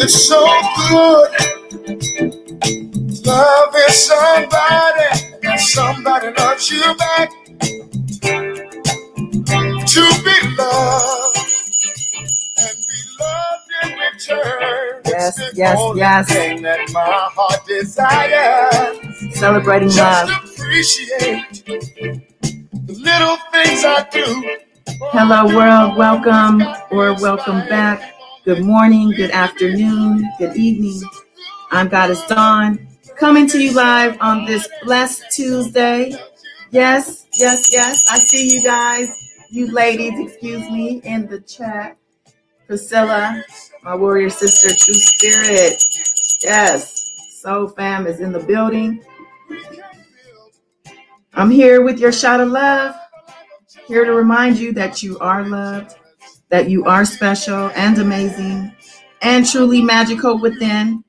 It's so good loving somebody, and somebody loves you back. To be loved and be loved in return. Yes, it's the only thing that my heart desires. Celebrating love. Just appreciate the little things I do. Hello, world. Welcome or welcome back. Good morning, good afternoon, good evening. I'm Goddess Dawn, coming to you live on this blessed Tuesday. Yes, yes, yes. I see you guys, you ladies, excuse me, in the chat. Priscilla, my warrior sister, true spirit. Yes, Soul Fam is in the building. I'm here with your shot of love, here to remind you that you are loved, that you are special and amazing and truly magical within.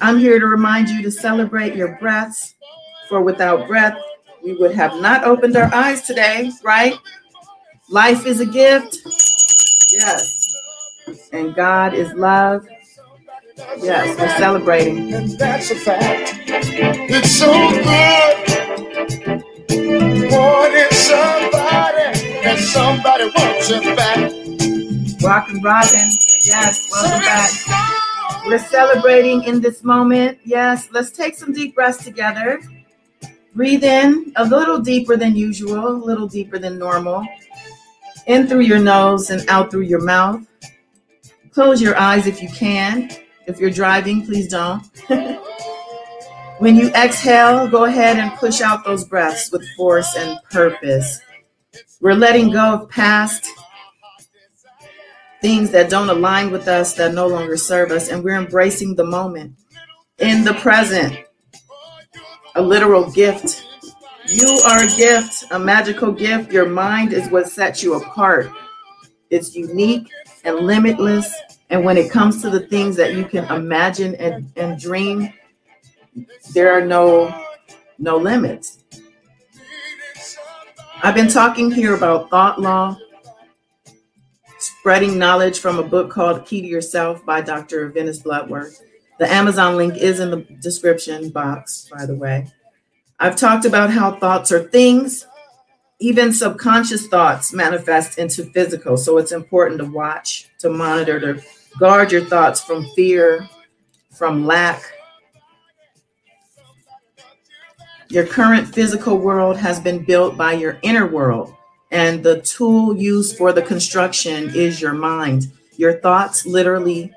I'm here to remind you to celebrate your breaths, for without breath, we would have not opened our eyes today, right? Life is a gift, yes. And God is love, yes, we're celebrating. And that's a fact, it's so good, more than somebody, and somebody wants you back. Rockin' Robin, yes, welcome back. We're celebrating in this moment. Yes, let's take some deep breaths together. Breathe in a little deeper than usual, a little deeper than normal. In through your nose and out through your mouth. Close your eyes if you can. If you're driving, please don't. When you exhale, go ahead and push out those breaths with force and purpose. We're letting go of past things that don't align with us, that no longer serve us, and we're embracing the moment in the present, a literal gift. You are a gift, a magical gift. Your mind is what sets you apart. It's unique and limitless, and when it comes to the things that you can imagine and dream, there are no limits. I've been talking here about thought law, spreading knowledge from a book called Key to Yourself by Dr. Venice Bloodworth. The Amazon link is in the description box, by the way. I've talked about how thoughts are things. Even subconscious thoughts manifest into physical. So it's important to watch, to monitor, to guard your thoughts from fear, from lack. Your current physical world has been built by your inner world. And the tool used for the construction is your mind. Your thoughts literally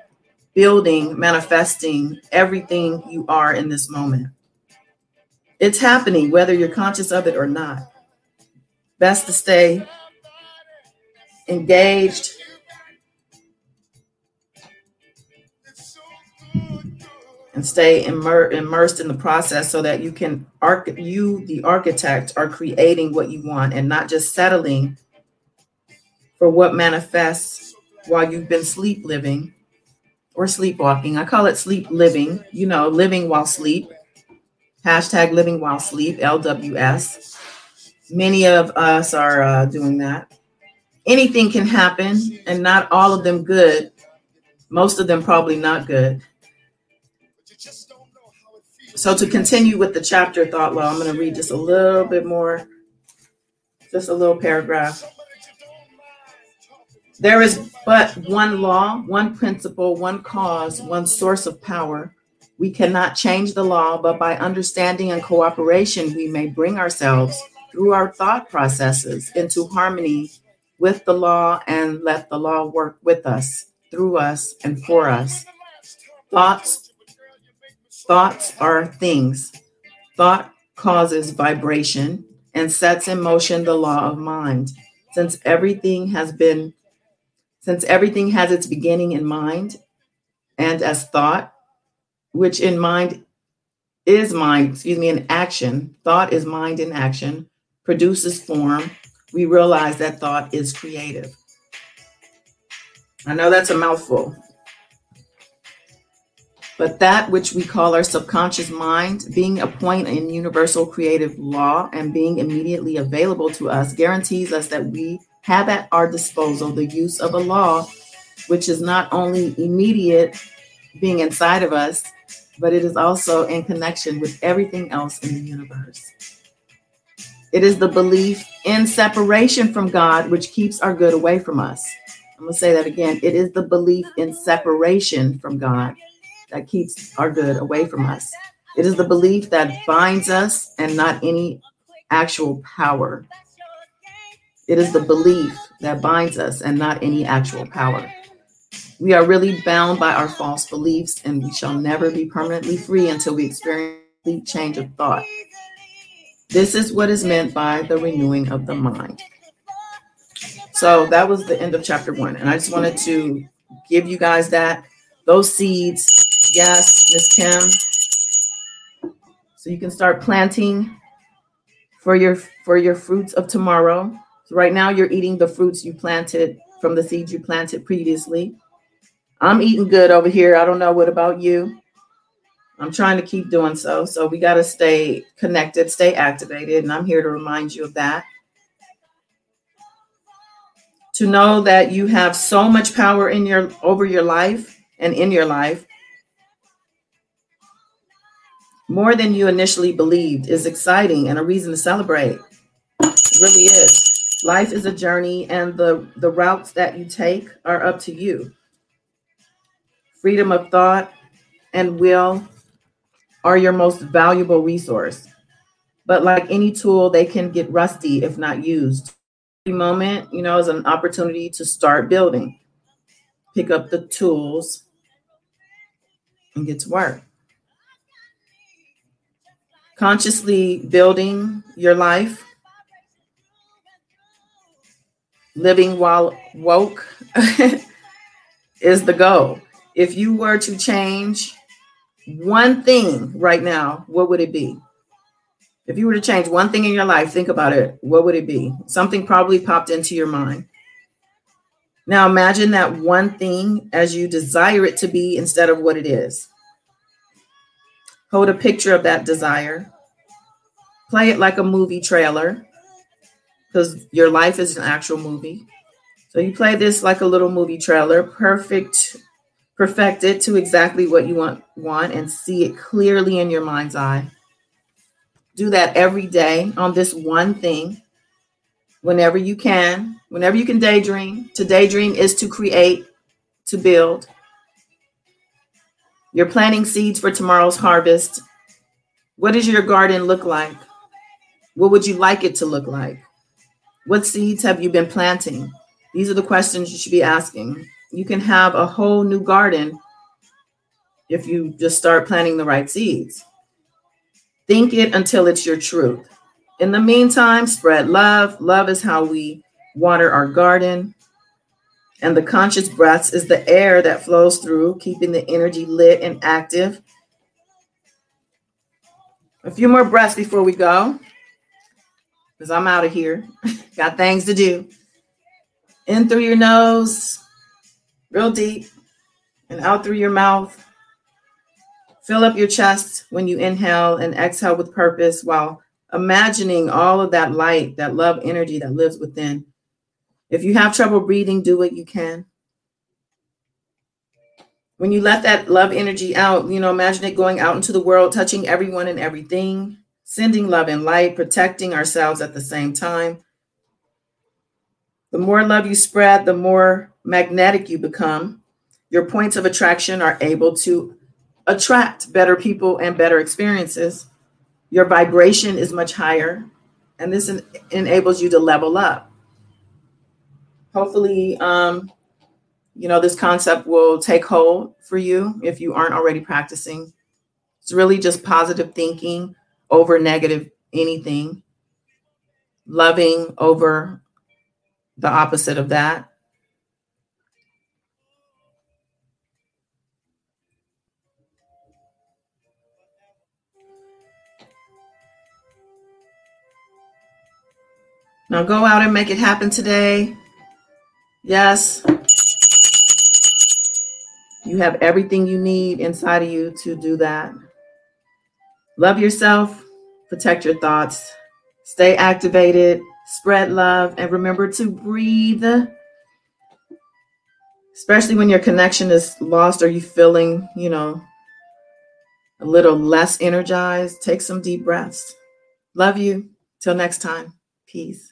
building, manifesting everything you are in this moment. It's happening whether you're conscious of it or not. Best to stay engaged. And stay immersed in the process so that you can, the architect, are creating what you want and not just settling for what manifests while you've been sleep living or sleepwalking. I call it sleep living, you know, living while sleep, hashtag living while sleep, LWS. Many of us are doing that. Anything can happen, and not all of them good. Most of them probably not good. So to continue with the chapter thought law, I'm going to read just a little bit more, just a little paragraph. There is but one law, one principle, one cause, one source of power. We cannot change the law, but by understanding and cooperation, we may bring ourselves through our thought processes into harmony with the law and let the law work with us, through us, and for us. Thoughts are things. Thought causes vibration and sets in motion the law of mind. Since everything has its beginning in mind and as thought, which in mind is mind, in action, thought is mind in action, produces form, we realize that thought is creative. I know that's a mouthful. But that which we call our subconscious mind, being a point in universal creative law and being immediately available to us, guarantees us that we have at our disposal the use of a law which is not only immediate, being inside of us, but it is also in connection with everything else in the universe. It is the belief in separation from God which keeps our good away from us. I'm going to say that again. It is the belief in separation from God that keeps our good away from us. It is the belief that binds us and not any actual power. It is the belief that binds us and not any actual power. We are really bound by our false beliefs, and we shall never be permanently free until we experience the change of thought. This is what is meant by the renewing of the mind. So that was the end of chapter 1. And I just wanted to give you guys that, those seeds. Yes, Miss Kim. So you can start planting for your fruits of tomorrow. Right now, you're eating the fruits you planted from the seeds you planted previously. I'm eating good over here. I don't know what about you. I'm trying to keep doing so. So we got to stay connected, stay activated. And I'm here to remind you of that. To know that you have so much power over your life, more than you initially believed, is exciting and a reason to celebrate. It really is. Life is a journey, and the routes that you take are up to you. Freedom of thought and will are your most valuable resource. But like any tool, they can get rusty if not used. Every moment, is an opportunity to start building. Pick up the tools and get to work. Consciously building your life. Living while woke is the goal. If you were to change one thing right now, what would it be? If you were to change one thing in your life, think about it. What would it be? Something probably popped into your mind. Now imagine that one thing as you desire it to be instead of what it is. Hold a picture of that desire. Play it like a movie trailer, because your life is an actual movie. So you play this like a little movie trailer, perfect it to exactly what you want and see it clearly in your mind's eye. Do that every day on this one thing, whenever you can daydream. To daydream is to create, to build. You're planting seeds for tomorrow's harvest. What does your garden look like? What would you like it to look like? What seeds have you been planting? These are the questions you should be asking. You can have a whole new garden if you just start planting the right seeds. Think it until it's your truth. In the meantime, spread love. Love is how we water our garden. And the conscious breaths is the air that flows through, keeping the energy lit and active. A few more breaths before we go, because I'm out of here. Got things to do. In through your nose, real deep, and out through your mouth. Fill up your chest when you inhale and exhale with purpose, while imagining all of that light, that love energy that lives within. If you have trouble breathing, do what you can. When you let that love energy out, imagine it going out into the world, touching everyone and everything, sending love and light, protecting ourselves at the same time. The more love you spread, the more magnetic you become. Your points of attraction are able to attract better people and better experiences. Your vibration is much higher, and this enables you to level up. Hopefully, this concept will take hold for you if you aren't already practicing. It's really just positive thinking over negative anything, loving over the opposite of that. Now go out and make it happen today. Yes. You have everything you need inside of you to do that. Love yourself, protect your thoughts, stay activated, spread love, and remember to breathe, especially when your connection is lost or you're feeling, a little less energized. Take some deep breaths. Love you. Till next time. Peace.